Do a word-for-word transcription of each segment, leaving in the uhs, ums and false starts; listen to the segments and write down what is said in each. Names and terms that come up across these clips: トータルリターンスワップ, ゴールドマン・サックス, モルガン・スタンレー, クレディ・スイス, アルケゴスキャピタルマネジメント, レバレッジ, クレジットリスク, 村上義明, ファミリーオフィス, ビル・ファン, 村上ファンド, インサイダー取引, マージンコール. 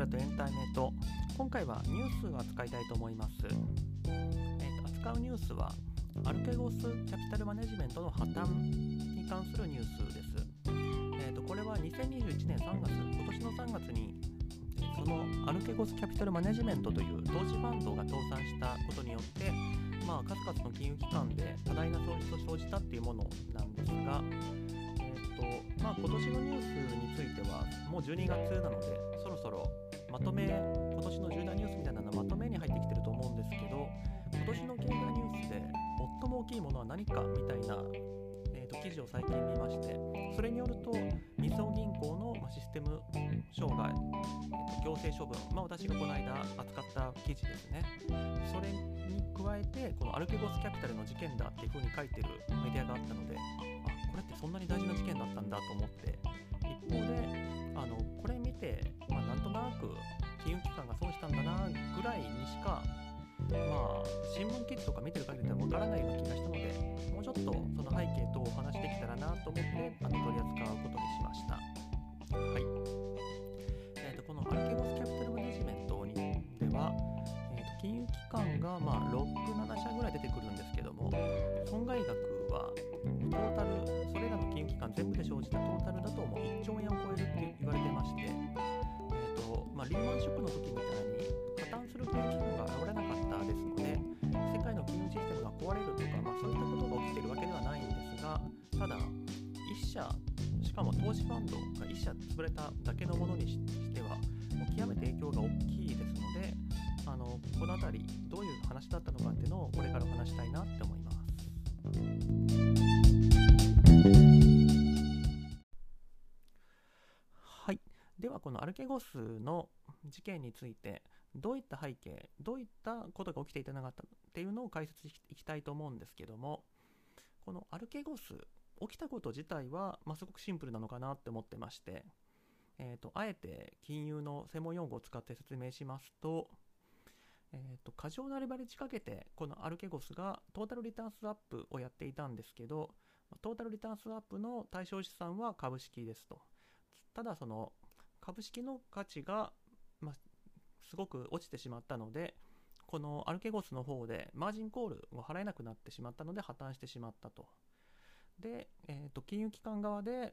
ラとエンタメと、今回はニュースを扱いたいと思います。えー、と扱うニュースはアルケゴスキャピタルマネジメントの破綻に関するニュースです。えー、とこれはにせんにじゅういちねんさんがつ、今年のさんがつにそのアルケゴスキャピタルマネジメントという投資ファンドが倒産したことによって、まあ、数々の金融機関で多大な損失を生じたというものなんですが、まあ、今年のニュースについてはもうじゅうにがつなので、そろそろまとめ、今年の重大ニュースみたいなのまとめに入ってきてると思うんですけど、今年の重大ニュースで最も大きいものは何かみたいな、えー、と記事を最近見まして、それによるとみずほ銀行のシステム障害、えー、と行政処分、まあ、私がこの間扱った記事ですね。それに加えてこのアルケゴスキャピタルの事件だっていうふうに書いてるメディアがあったので、これってそんなに大事な事件だったんだと思って、一方であのこれ見て、まあ、なんとなく金融機関が損したんだなぐらいにしか、まあ、新聞記事とか見てる限りではわからないような気がしたので、もうちょっとその背景とお話できたらなと思ってあの取り扱うことにしました。はい。えー、とこのアルケゴスキャピタルマネジメントにでは、えー、と金融機関が、まあ、ろく、ななしゃぐらい出てくるんですけども、損害額はトータル、それらの金融機関全部で生じたトータルだともういっちょうえんを超えるって言われてまして、えーとまあ、リーマンショックの時みたいに破綻する金融機関が現れなかったですので、世界の金融システムが壊れるとか、まあ、そういったことが起きているわけではないんですが、ただいっしゃ、しかも投資ファンドがいっしゃ潰れただけのものにしてはもう極めて影響が大きいですので、あのこの辺りどういう話だったのかっていうのをこれからお話したいなって思います。はい。ではこのアルケゴスの事件について、どういった背景、どういったことが起きていたのかっていうのを解説していきたいと思うんですけども、このアルケゴス起きたこと自体は、まあ、すごくシンプルなのかなって思ってまして、えーと、あえて金融の専門用語を使って説明しますと、えー、と過剰なレバレッジかけてこのアルケゴスがトータルリターンスアップをやっていたんですけど、トータルリターンスアップの対象資産は株式ですと。ただその株式の価値が、まあ、すごく落ちてしまったので、このアルケゴスの方でマージンコールを払えなくなってしまったので破綻してしまったと。で、えー、と金融機関側で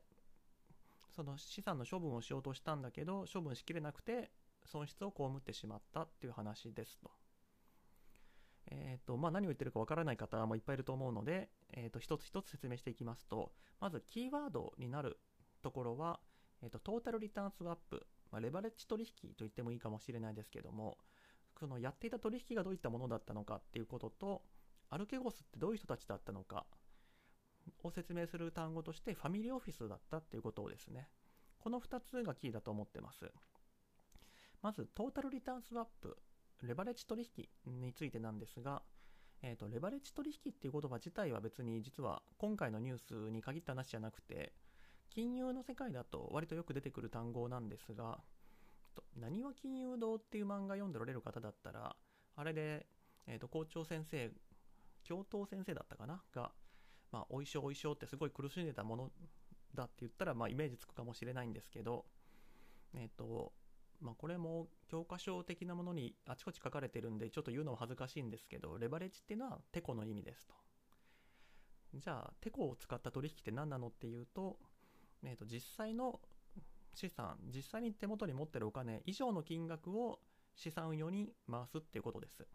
その資産の処分をしようとしたんだけど、処分しきれなくて損失を被ってしまったっていう話ですと。えーとまあ、何を言ってるかわからない方もいっぱいいると思うので、えー、と一つ一つ説明していきますと、まずキーワードになるところは、えー、とトータルリターンスワップ、まあ、レバレッジ取引と言ってもいいかもしれないですけども、そのやっていた取引がどういったものだったのかっていうことと、アルケゴスってどういう人たちだったのかを説明する単語として、ファミリーオフィスだったっていうことをですね、このふたつがキーだと思ってます。まずトータルリターンスワップ、レバレッジ取引についてなんですが、えー、とレバレッジ取引っていう言葉自体は別に実は今回のニュースに限った話じゃなくて、金融の世界だと割とよく出てくる単語なんですが、なにわ金融堂っていう漫画読んでおられる方だったら、あれで、えー、と校長先生、教頭先生だったかなが、まあ、おいしょおいしょってすごい苦しんでたものだって言ったら、まあ、イメージつくかもしれないんですけど、えっ、ー、とまあ、これも教科書的なものにあちこち書かれてるんでちょっと言うのは恥ずかしいんですけど、レバレッジっていうのはテコの意味ですと。じゃあテコを使った取引って何なのっていうと、えーと実際の資産、実際に手元に持ってるお金以上の金額を資産運用に回すっていうことです。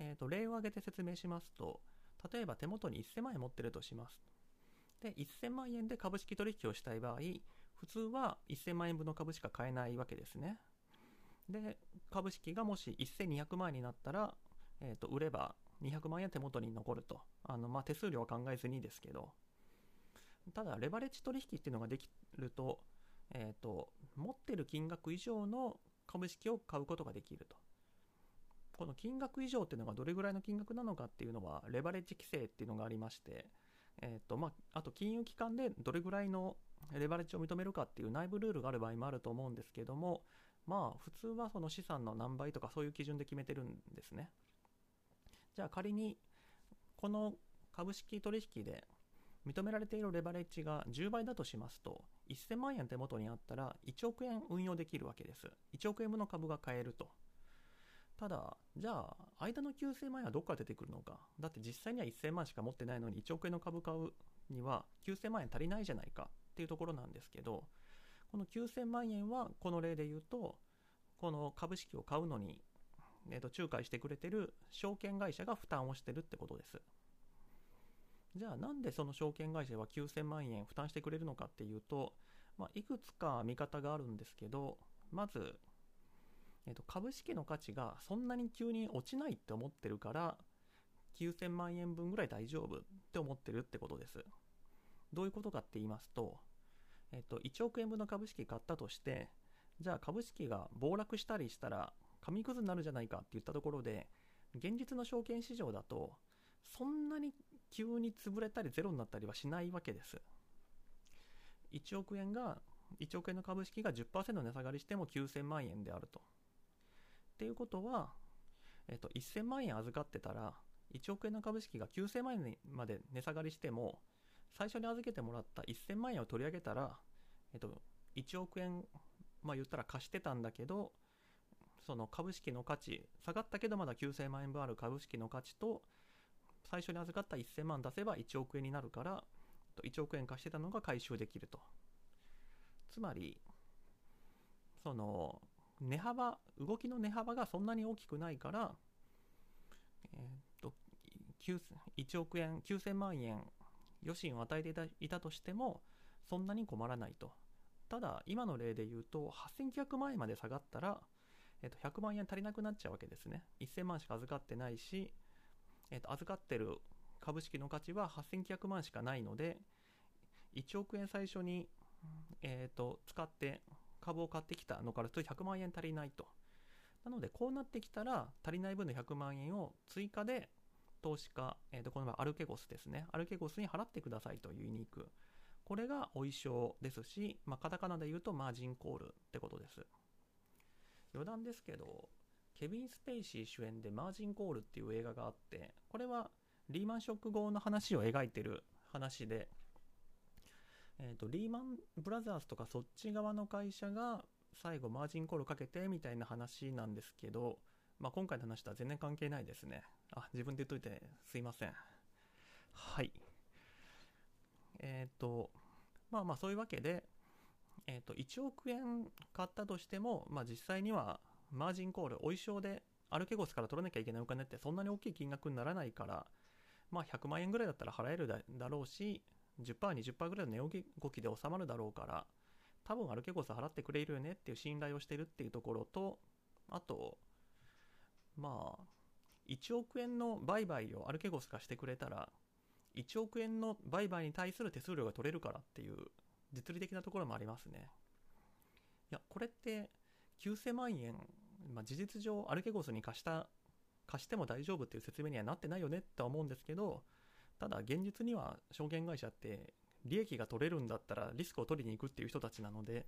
えーと例を挙げて説明しますと、例えば手元にせんまんえん持ってるとします。で、せんまんえんで株式取引をしたい場合、普通はせんまんえん分の株しか買えないわけですね。で、株式がもしせんにひゃくまんえんになったら、えー、と売ればにひゃくまんえん手元に残ると。あのまあ、手数料は考えずにですけど、ただレバレッジ取引っていうのができると、えー、と持ってる金額以上の株式を買うことができると。この金額以上っていうのがどれぐらいの金額なのかっていうのはレバレッジ規制っていうのがありまして、えーとまあ、あと金融機関でどれぐらいのレバレッジを認めるかっていう内部ルールがある場合もあると思うんですけども、まあ普通はその資産の何倍とかそういう基準で決めてるんですね。じゃあ仮にこの株式取引で認められているレバレッジがじゅうばいだとしますと、せんまんえん手元にあったらいちおくえん運用できるわけです。いちおくえん分の株が買えると。ただ、じゃあ間のきゅうせんまんえんはどこから出てくるのか。だって実際にはせんまんしか持ってないのにいちおくえんの株買うにはきゅうせんまんえん足りないじゃないかっていうところなんですけど、このきゅうせんまんえんはこの例で言うと、この株式を買うのに、えーと、仲介してくれてる証券会社が負担をしてるってことです。じゃあなんでその証券会社はきゅうせんまんえん負担してくれるのかっていうと、まあ、いくつか見方があるんですけど、まず、えーと、株式の価値がそんなに急に落ちないって思ってるからきゅうせんまんえん分ぐらい大丈夫って思ってるってことです。どういうことかって言いますと、えーと、いちおくえん分の株式買ったとして、じゃあ株式が暴落したりしたら紙くずになるじゃないかって言ったところで、現実の証券市場だとそんなに急に潰れたりゼロになったりはしないわけです。いちおくえんがいちおくえんの株式が じゅっパーセント 値下がりしてもきゅうせんまんえんであると。っていうことは、えっと、せんまんえん預かってたらいちおくえんの株式がきゅうせんまんえんまで値下がりしても、最初に預けてもらったせんまんえんを取り上げたら、えっと、いちおくえん、まあ言ったら貸してたんだけど、その株式の価値下がったけどまだきゅうせんまんえん分ある株式の価値と、最初に預かったせんまん出せばいちおくえんになるから、いちおくえん貸してたのが回収できると。つまりその値幅、動きの値幅がそんなに大きくないから、えー、といちおくえんきゅうせんまんえん余震を与えてい た, いたとしてもそんなに困らないと。ただ今の例で言うとはっせんきゅうひゃくまんえんまで下がったら、えー、とひゃくまんえん足りなくなっちゃうわけですね。せんまんしか預かってないし、えっと、預かってる株式の価値ははっせんきゅうひゃくまんしかないので、いちおくえん最初に、えっと、使って株を買ってきたのからするとひゃくまんえん足りないと。なのでこうなってきたら、足りない分のひゃくまんえんを追加で投資家、えっと、この場合アルケゴスですね、アルケゴスに払ってくださいというユニーク、これがお衣装ですし、まあ、カタカナで言うとマージンコールってことです。余談ですけど、ケビン・スペイシー主演でマージンコールっていう映画があって、これはリーマンショック後の話を描いてる話で、えーと、リーマンブラザーズとかそっち側の会社が最後マージンコールかけてみたいな話なんですけど、まあ、今回の話とは全然関係ないですね。あ、自分で言っといてすいません。はい。えっと、まあまあそういうわけで、えーと、いちおくえん買ったとしても、まあ、実際にはマージンコール、お衣装でアルケゴスから取らなきゃいけないお金ってそんなに大きい金額にならないから、まあ、ひゃくまんえんぐらいだったら払える だ, だろうし じゅっパーセントにじゅっパーセント ぐらいの値動きで収まるだろうから、多分アルケゴス払ってくれるよねっていう信頼をしてるっていうところと、あとまあいちおくえんの売買をアルケゴスがしてくれたらいちおくえんの売買に対する手数料が取れるからっていう実利的なところもありますね。いや、これってきゅうせんまんえん、まあ、事実上アルケゴスに貸した貸しても大丈夫っていう説明にはなってないよねって思うんですけど、ただ現実には証券会社って利益が取れるんだったらリスクを取りに行くっていう人たちなので、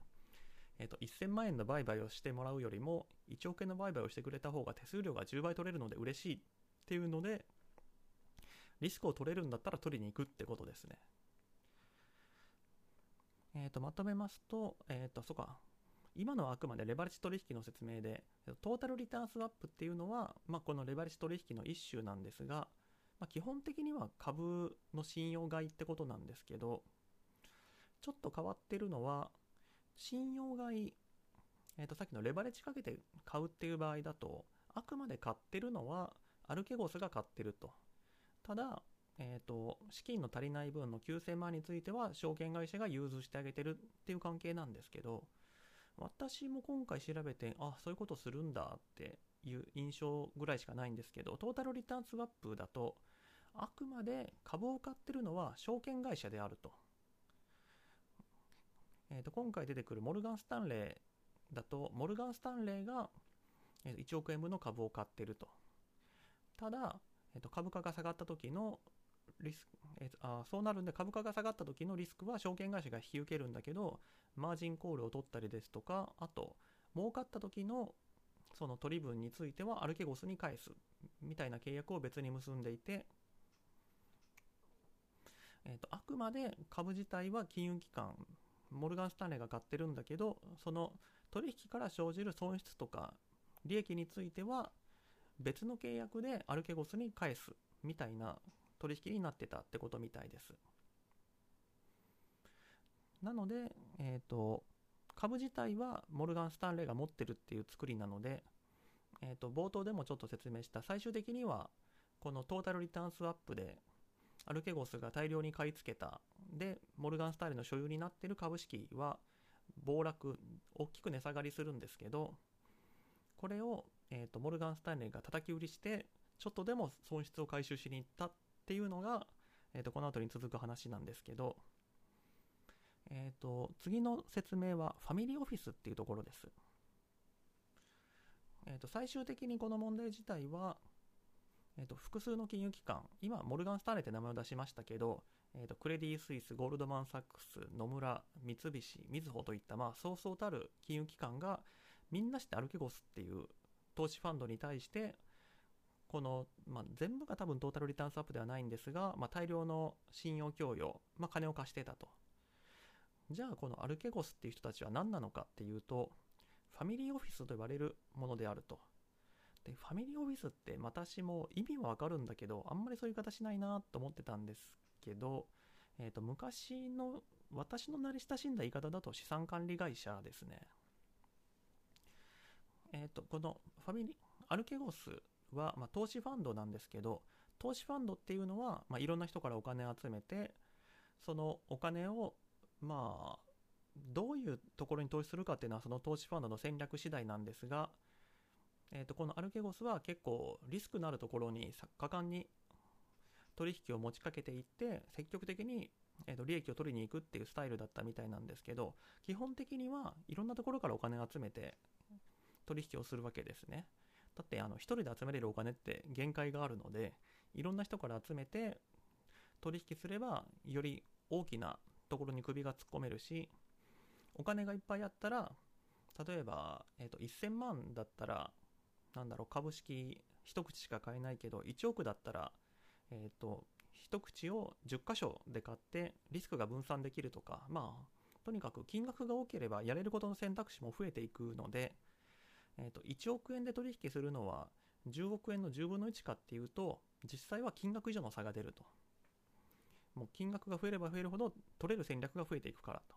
えっと、せんまんえんの売買をしてもらうよりもいちおくえんの売買をしてくれた方が手数料がじゅうばい取れるので嬉しいっていうので、リスクを取れるんだったら取りに行くってことですね。えっと、まとめますと、えっと、そうか、今のはあくまでレバレッジ取引の説明で、トータルリターンスワップっていうのは、まあ、このレバレッジ取引の一種なんですが、まあ、基本的には株の信用買いってことなんですけど、ちょっと変わってるのは信用買い、えーと、さっきのレバレッジかけて買うっていう場合だと、あくまで買ってるのはアルケゴスが買ってると。ただ、えーと、資金の足りない分のきゅうせんまんについては証券会社が融通してあげてるっていう関係なんですけど、私も今回調べて、あ、そういうことするんだっていう印象ぐらいしかないんですけど、トータルリターンスワップだと、あくまで株を買ってるのは証券会社であると。えーと、今回出てくるモルガン・スタンレーだと、モルガン・スタンレーがいちおくえん分の株を買ってると。ただ、えーと、株価が下がった時のリスク、えー、あそうなるんで、株価が下がった時のリスクは証券会社が引き受けるんだけど、マージンコールを取ったりですとか、あと儲かった時のその取り分についてはアルケゴスに返すみたいな契約を別に結んでいて、えーと、あくくまで株自体は金融機関モルガン・スタンレーが買ってるんだけど、その取引から生じる損失とか利益については別の契約でアルケゴスに返すみたいな取引になってたってことみたいです。なので、えーと、株自体はモルガン・スタンレーが持ってるっていう作りなので、えーと、冒頭でもちょっと説明した最終的にはこのトータルリターンスワップでアルケゴスが大量に買い付けたでモルガン・スタンレーの所有になっている株式は暴落、大きく値下がりするんですけど、これを、えーと、モルガン・スタンレーが叩き売りしてちょっとでも損失を回収しに行ったっていうのが、えーと、この後に続く話なんですけど、えーと、次の説明はファミリーオフィスっていうところです。えーと、最終的にこの問題自体は、えーと、複数の金融機関、今モルガン・スタンレーって名前を出しましたけど、えーと、クレディ・スイス、ゴールドマン・サックス、野村、三菱、みずほといった、まあ、そうそうたる金融機関がみんなしてアルケゴスっていう投資ファンドに対してこの、まあ、全部が多分トータルリターンスアップではないんですが、まあ、大量の信用供与、まあ、金を貸してたと。じゃあこのアルケゴスっていう人たちは何なのかっていうと、ファミリーオフィスと呼ばれるものであると。でファミリーオフィスって私も意味はわかるんだけどあんまりそういう形ないなと思ってたんですけど、えーと、昔の私の慣れ親しんだ言い方だと資産管理会社ですね。えーと、このファミリーアルケゴスは、まあ、投資ファンドなんですけど、投資ファンドっていうのは、まあ、いろんな人からお金集めてそのお金をまあどういうところに投資するかっていうのはその投資ファンドの戦略次第なんですが、えーと、このアルケゴスは結構リスクのあるところに果敢に取引を持ちかけていって積極的に、えーと、利益を取りに行くっていうスタイルだったみたいなんですけど、基本的にはいろんなところからお金を集めて取引をするわけですね。だってあの一人で集めれるお金って限界があるので、いろんな人から集めて取引すればより大きなところに首が突っ込めるし、お金がいっぱいあったら例えば、えーと、せんまんだったらなんだろう、株式一口しか買えないけどいちおくだったら、えーと、一口をじゅっかしょで買ってリスクが分散できるとか、まあとにかく金額が多ければやれることの選択肢も増えていくので、えーと、いちおくえんで取引するのはじゅうおくえんのじゅうぶんのいちかっていうと実際は金額以上の差が出ると。もう金額が増えれば増えるほど取れる戦略が増えていくからと。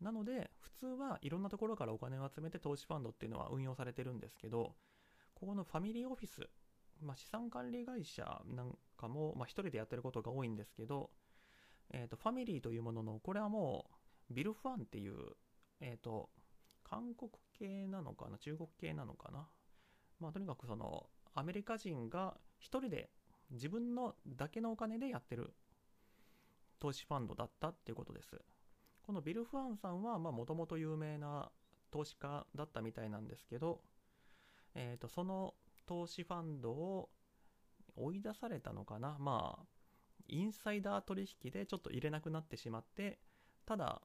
なので普通はいろんなところからお金を集めて投資ファンドっていうのは運用されてるんですけど、ここのファミリーオフィス、まあ、資産管理会社なんかも、まあ、ひとりでやってることが多いんですけど、えーと、ファミリーというもののこれはもうビルファンっていう、えーと、韓国系なのかな中国系なのかな、まあ、とにかくそのアメリカ人がひとりで自分のだけのお金でやってる投資ファンドだったっていうことです。このビル・ファンさんはもともと有名な投資家だったみたいなんですけど、えーと、その投資ファンドを追い出されたのかな、まあインサイダー取引でちょっと入れなくなってしまって、ただ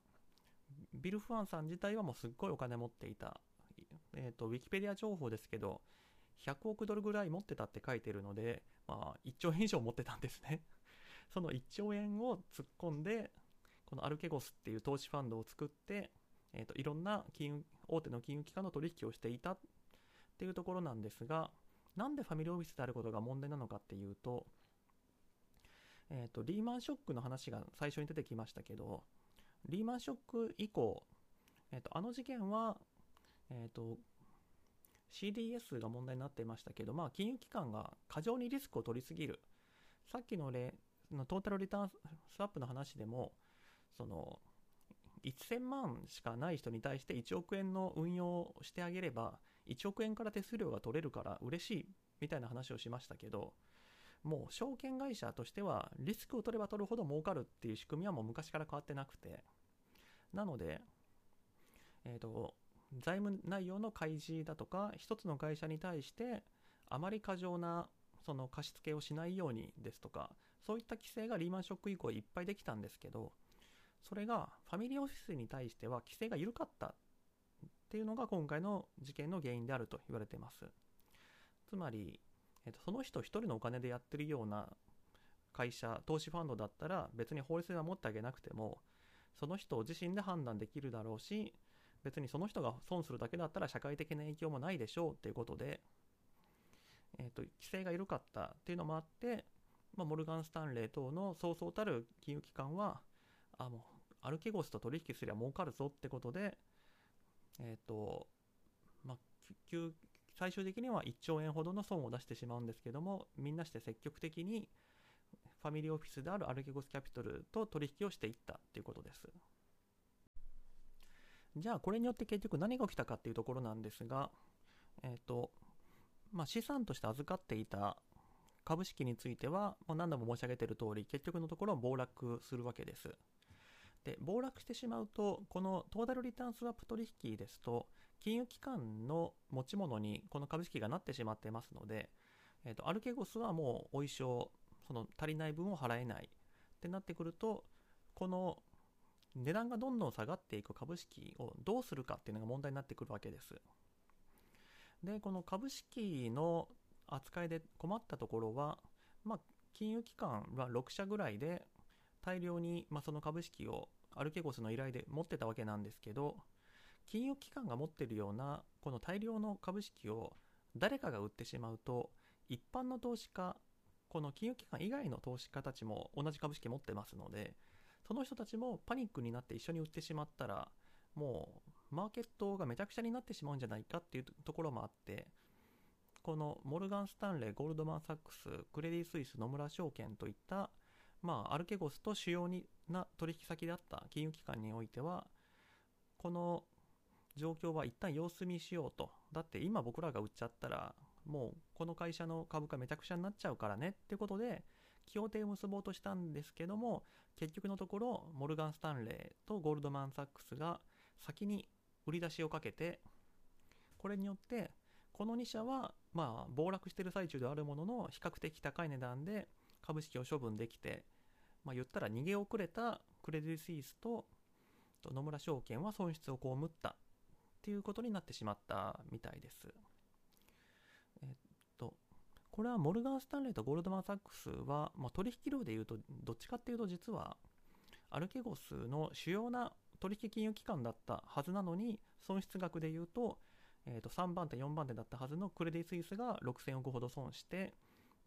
ビル・ファンさん自体はもうすっごいお金持っていた、えーと、ウィキペディア情報ですけどひゃくおくドルぐらい持ってたって書いてるので、まあ、いっちょうえん以上持ってたんですね。そのいっちょうえんを突っ込んでこのアルケゴスっていう投資ファンドを作って、えーと、いろんな金大手の金融機関の取引をしていたっていうところなんですが、なんでファミリーオフィスであることが問題なのかっていうと、えーと、リーマンショックの話が最初に出てきましたけど、リーマンショック以降、えーと、あの事件は、えーと、シーディーエス が問題になっていましたけど、まあ、金融機関が過剰にリスクを取りすぎる。さっきの例のトータルリターンスワップの話でもそのせんまんしかない人に対していちおくえんの運用をしてあげればいちおくえんから手数料が取れるから嬉しいみたいな話をしましたけど、もう証券会社としてはリスクを取れば取るほど儲かるっていう仕組みはもう昔から変わってなくて、なので、えーと、財務内容の開示だとか一つの会社に対してあまり過剰なその貸し付けをしないようにですとか、そういった規制がリーマンショック以降いっぱいできたんですけど、それがファミリーオフィスに対しては規制が緩かったっていうのが今回の事件の原因であると言われています。つまり、えっと、その人一人のお金でやってるような会社、投資ファンドだったら別に法律では持ってあげなくてもその人自身で判断できるだろうし、別にその人が損するだけだったら社会的な影響もないでしょうっていうことで、えーと、規制が緩かったっていうのもあって、まあ、モルガン・スタンレー等のそうそうたる金融機関はあもう歩き腰と取引すれば儲かるぞってことで、えーとまあ、最終的にはいっちょうえんほどの損を出してしまうんですけども、みんなして積極的にファミリーオフィスである歩き腰キャピタルと取引をしていったっていうことです。じゃあこれによって結局何が起きたかっていうところなんですが、えーとまあ、資産として預かっていた株式についてはもう何度も申し上げている通り結局のところ暴落するわけです。で、暴落してしまうとこのトータルリターンスワップ取引ですと金融機関の持ち物にこの株式がなってしまっていますので、えーと、アルケゴスはもうお一生その足りない分を払えないってなってくると、この値段がどんどん下がっていく株式をどうするかっていうのが問題になってくるわけです。で、この株式の扱いで困ったところは、まあ、金融機関はろくしゃぐらいで大量に、まあ、その株式をアルケゴスの依頼で持ってたわけなんですけど、金融機関が持ってるようなこの大量の株式を誰かが売ってしまうと、一般の投資家、この金融機関以外の投資家たちも同じ株式持ってますので、その人たちもパニックになって一緒に売ってしまったらもうマーケットがめちゃくちゃになってしまうんじゃないかっていうところもあって、このモルガン・スタンレー、ゴールドマン・サックス、クレディ・スイス、野村証券といった、まあ、アルケゴスと主要な取引先だった金融機関においてはこの状況は一旦様子見しようと、だって今僕らが売っちゃったらもうこの会社の株価めちゃくちゃになっちゃうからねってことで協定を結ぼうとしたんですけども、結局のところモルガン・スタンレーとゴールドマン・サックスが先に売り出しをかけて、これによってこのに社はまあ暴落している最中であるものの比較的高い値段で株式を処分できて、まあ、言ったら逃げ遅れたクレディ・スイスと野村証券は損失を被ったということになってしまったみたいです。えっと、これはモルガン・スタンレーとゴールドマン・サックスは、まあ、取引量でいうとどっちかっていうと実はアルケゴスの主要な取引金融機関だったはずなのに、損失額でいうと、えっとさんばんてよんばんてだったはずのクレディ・スイスがろくせんおくほど損して、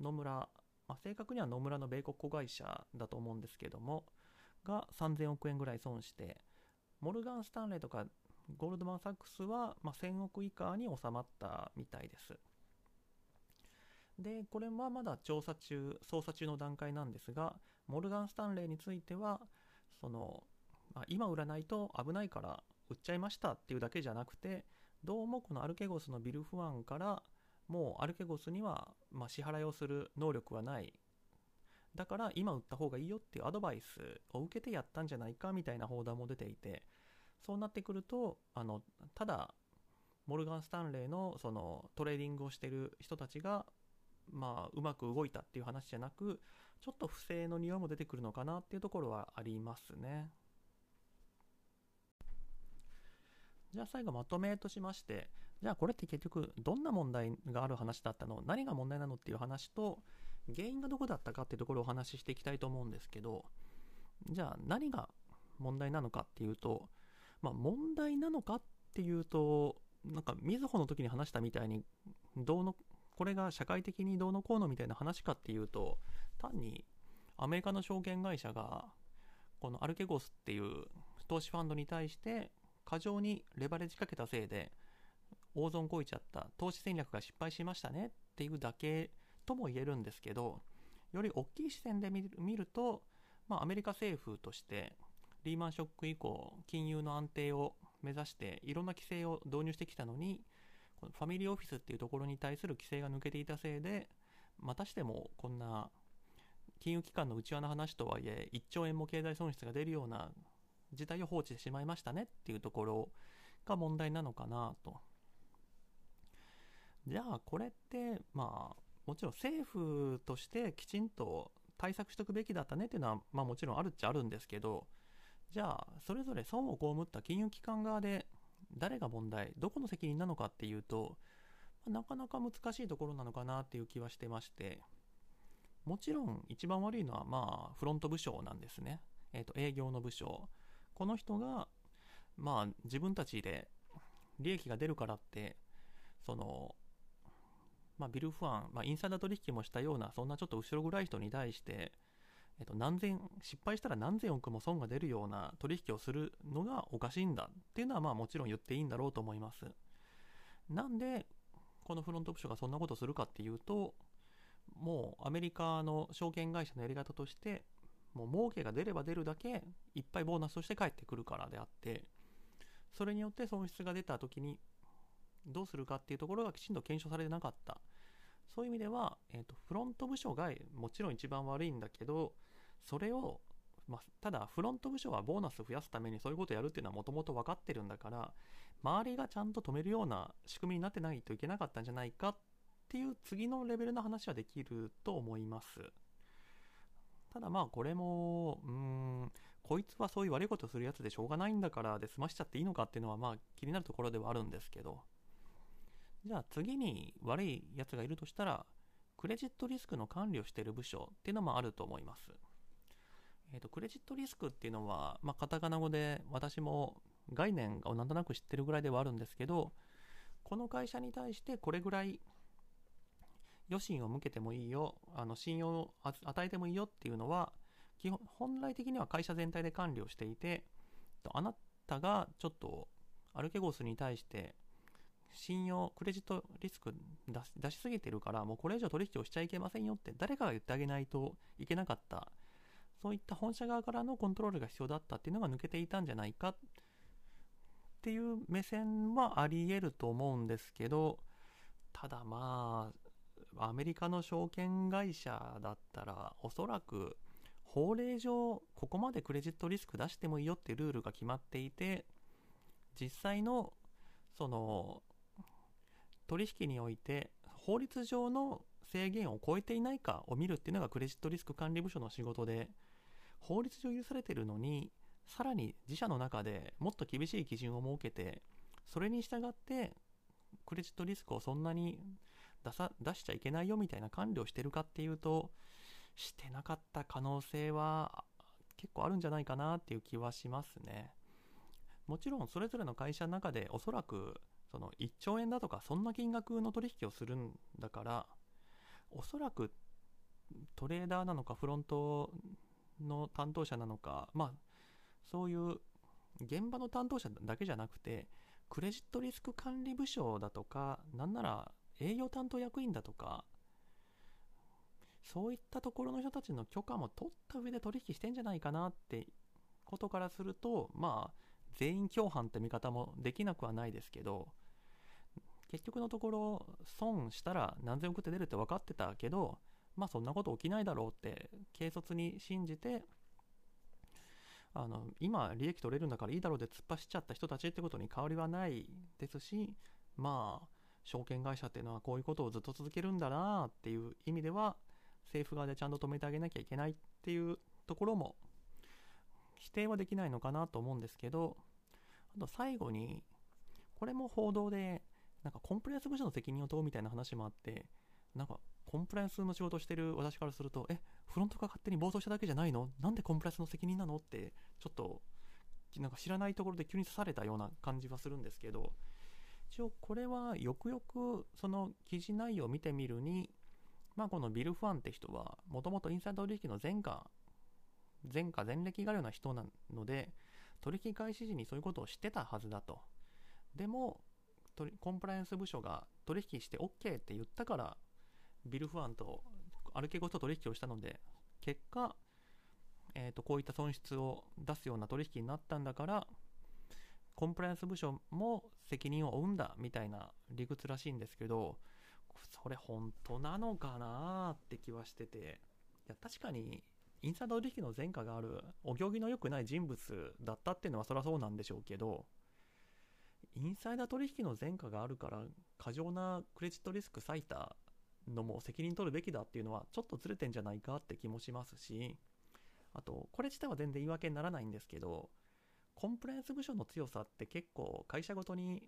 野村、まあ、正確には野村の米国子会社だと思うんですけどもがさんぜんおくえんぐらい損して、モルガン・スタンレーとかゴールドマン・サックスは、まあ、せんおく以下に収まったみたいです。で、これはまだ調査中、捜査中の段階なんですが、モルガン・スタンレーについてはその、まあ、今売らないと危ないから売っちゃいましたっていうだけじゃなくて、どうもこのアルケゴスのビル・フアンからもうアルケゴスには、まあ、支払いをする能力はない、だから今売った方がいいよっていうアドバイスを受けてやったんじゃないかみたいな報道も出ていて、そうなってくるとあのただモルガン・スタンレー の, そのトレーディングをしている人たちが、まあ、うまく動いたっていう話じゃなく、ちょっと不正の匂いも出てくるのかなっていうところはありますね。じゃあ最後まとめとしまして、じゃあこれって結局どんな問題がある話だったの、何が問題なのっていう話と、原因がどこだったかっていうところをお話ししていきたいと思うんですけど、じゃあ何が問題なのかっていうと、まあ、問題なのかっていうと、なんかみずほの時に話したみたいにどうのこれが社会的にどうのこうのみたいな話かっていうと、単にアメリカの証券会社がこのアルケゴスっていう投資ファンドに対して過剰にレバレッジかけたせいで大損こいちゃった、投資戦略が失敗しましたねっていうだけとも言えるんですけど、より大きい視点で見る、見ると、まあ、アメリカ政府としてリーマンショック以降金融の安定を目指していろんな規制を導入してきたのに、このファミリーオフィスっていうところに対する規制が抜けていたせいで、またしてもこんな金融機関の内輪の話とはいえいっちょうえんも経済損失が出るような事態を放置してしまいましたねっていうところが問題なのかなと。じゃあこれってまあもちろん政府としてきちんと対策しておくべきだったねっていうのは、まあもちろんあるっちゃあるんですけど、じゃあそれぞれ損を被った金融機関側で誰が問題、どこの責任なのかっていうと、なかなか難しいところなのかなっていう気はしてまして、もちろん一番悪いのはまあフロント部署なんですね。えーと、営業の部署。この人がまあ自分たちで利益が出るからってそのまあビルファン、まあ、インサイダー取引もしたようなそんなちょっと後ろ暗い人に対して、えーと、何千失敗したら何千億も損が出るような取引をするのがおかしいんだっていうのはまあもちろん言っていいんだろうと思います。なんでこのフロント部署がそんなことするかっていうと、もうアメリカの証券会社のやり方としてもう儲けが出れば出るだけいっぱいボーナスとして返ってくるからであって、それによって損失が出た時にどうするかっていうところがきちんと検証されてなかった。そういう意味では、えーと、フロント部署がもちろん一番悪いんだけど、それを、まあ、ただフロント部署はボーナス増やすためにそういうことやるっていうのはもともと分かってるんだから、周りがちゃんと止めるような仕組みになってないといけなかったんじゃないかっていう次のレベルの話はできると思います。ただまあこれもうーんこいつはそういう悪いことするやつでしょうがないんだからで済ましちゃっていいのかっていうのはまあ気になるところではあるんですけど、じゃあ次に悪いやつがいるとしたらクレジットリスクの管理をしている部署っていうのもあると思います。えーと、クレジットリスクっていうのはまあカタカナ語で私も概念をなんとなく知ってるぐらいではあるんですけど、この会社に対してこれぐらい余震を向けてもいいよ、あの信用を与えてもいいよっていうのは基本本来的には会社全体で管理をしていて、あなたがちょっとアルケゴスに対して信用クレジットリスク出し、出しすぎてるからもうこれ以上取引をしちゃいけませんよって誰かが言ってあげないといけなかった、そういった本社側からのコントロールが必要だったっていうのが抜けていたんじゃないかっていう目線はあり得ると思うんですけど、ただまあアメリカの証券会社だったらおそらく法令上ここまでクレジットリスク出してもいいよっていうルールが決まっていて、実際のその取引において法律上の制限を超えていないかを見るっていうのがクレジットリスク管理部署の仕事で、法律上許されているのにさらに自社の中でもっと厳しい基準を設けて、それに従ってクレジットリスクをそんなに出さ、出しちゃいけないよみたいな管理をしてるかっていうと、してなかった可能性は結構あるんじゃないかなっていう気はしますね。もちろんそれぞれの会社の中でおそらくそのいっちょうえんだとかそんな金額の取引をするんだから、おそらくトレーダーなのかフロントの担当者なのか、まあそういう現場の担当者だけじゃなくてクレジットリスク管理部署だとか、なんなら営業担当役員だとかそういったところの人たちの許可も取った上で取引してんじゃないかなってことからすると、まあ全員共犯って見方もできなくはないですけど、結局のところ損したら何千億って出るって分かってたけど、まあそんなこと起きないだろうって軽率に信じて、あの今利益取れるんだからいいだろうで突っ走っちゃった人たちってことに変わりはないですし、まあ証券会社っていうのはこういうことをずっと続けるんだなっていう意味では政府側でちゃんと止めてあげなきゃいけないっていうところも否定はできないのかなと思うんですけど、あと最後にこれも報道でなんかコンプライアンス部署の責任を問うみたいな話もあって、なんかコンプライアンスの仕事をしてる私からすると、えフロントが勝手に暴走しただけじゃないの、なんでコンプライアンスの責任なのってちょっとなんか知らないところで急に刺されたような感じはするんですけど、一応これはよくよくその記事内容を見てみるに、まあこのビル・ファンって人はもともとインサイダー取引の前科前科前歴があるような人なので、取引開始時にそういうことをしてたはずだと。でもコンプライアンス部署が取引して OK って言ったからビル・ファンとアルケゴスと取引をしたので、結果、えーとこういった損失を出すような取引になったんだからコンプライアンス部署も責任を負うんだみたいな理屈らしいんですけど、それ本当なのかなって気はしてて、いや確かにインサイダー取引の前科があるお行儀の良くない人物だったっていうのはそりゃそうなんでしょうけど、インサイダー取引の前科があるから過剰なクレジットリスク割いたのも責任取るべきだっていうのはちょっとずれてんじゃないかって気もしますし、あとこれ自体は全然言い訳にならないんですけど、コンプライアンス部署の強さって結構会社ごとに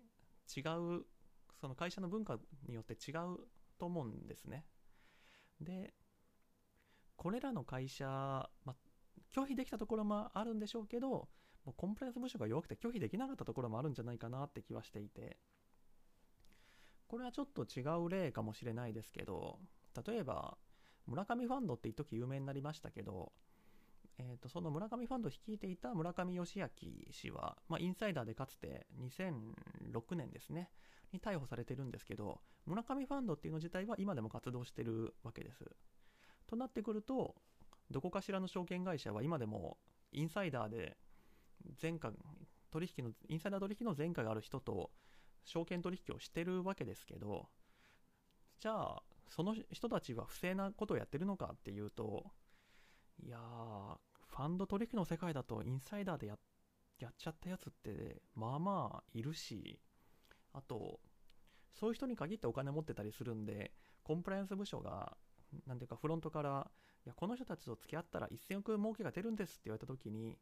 違う、その会社の文化によって違うと思うんですね。で、これらの会社、まあ、拒否できたところもあるんでしょうけど、もうコンプライアンス部署が弱くて拒否できなかったところもあるんじゃないかなって気はしていて、これはちょっと違う例かもしれないですけど、例えば村上ファンドって一時有名になりましたけど、えー、とその村上ファンドを率いていた村上義明氏は、まあ、インサイダーでかつてにせんろくねんですねに逮捕されてるんですけど、村上ファンドっていうの自体は今でも活動してるわけです。となってくると、どこかしらの証券会社は今でもインサイダーで前科取引のインサイダー取引の前科がある人と証券取引をしてるわけですけど、じゃあその人たちは不正なことをやってるのかっていうと、いやー、ファンド取引の世界だとインサイダーで や, やっちゃったやつってまあまあいるし、あとそういう人に限ってお金持ってたりするんで、コンプライアンス部署がなんていうかフロントからいやこの人たちと付き合ったらせんおく儲けが出るんですって言われた時に、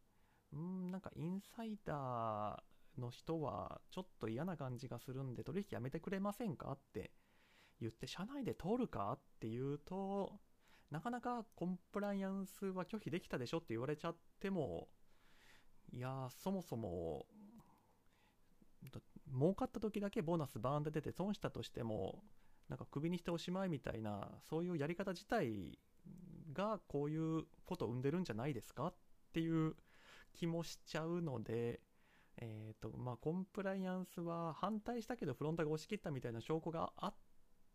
うーんなんかインサイダーの人はちょっと嫌な感じがするんで取引やめてくれませんかって言って社内で通るかっていうと、なかなかコンプライアンスは拒否できたでしょって言われちゃっても、いやそもそも儲かった時だけボーナスバーンで出て損したとしてもなんかクビにしておしまいみたいな、そういうやり方自体がこういうことを生んでるんじゃないですかっていう気もしちゃうので、えーとまあコンプライアンスは反対したけどフロントが押し切ったみたいな証拠があって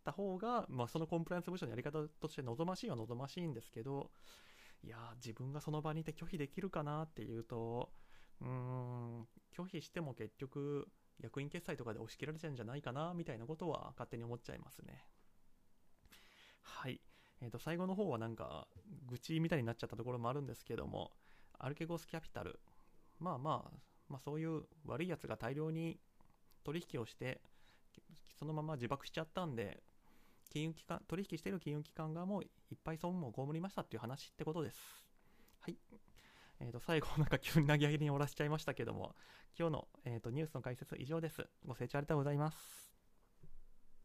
た方が、まあ、そのコンプライアンス部署のやり方として望ましいは望ましいんですけど、いや自分がその場にいて拒否できるかなっていうと、うーん拒否しても結局役員決済とかで押し切られちゃうんじゃないかなみたいなことは勝手に思っちゃいますね。はい、えー、と最後の方はなんか愚痴みたいになっちゃったところもあるんですけども、アルケゴスキャピタル、まあまあ、まあそういう悪いやつが大量に取引をしてそのまま自爆しちゃったんで、金融機関取引している金融機関側もいっぱい損を被りましたっていう話ってことです。はい、えー、と最後なんか急に投げ上げに終わらせちゃいましたけども、今日の、えー、とニュースの解説以上です。ご清聴ありがとうございます。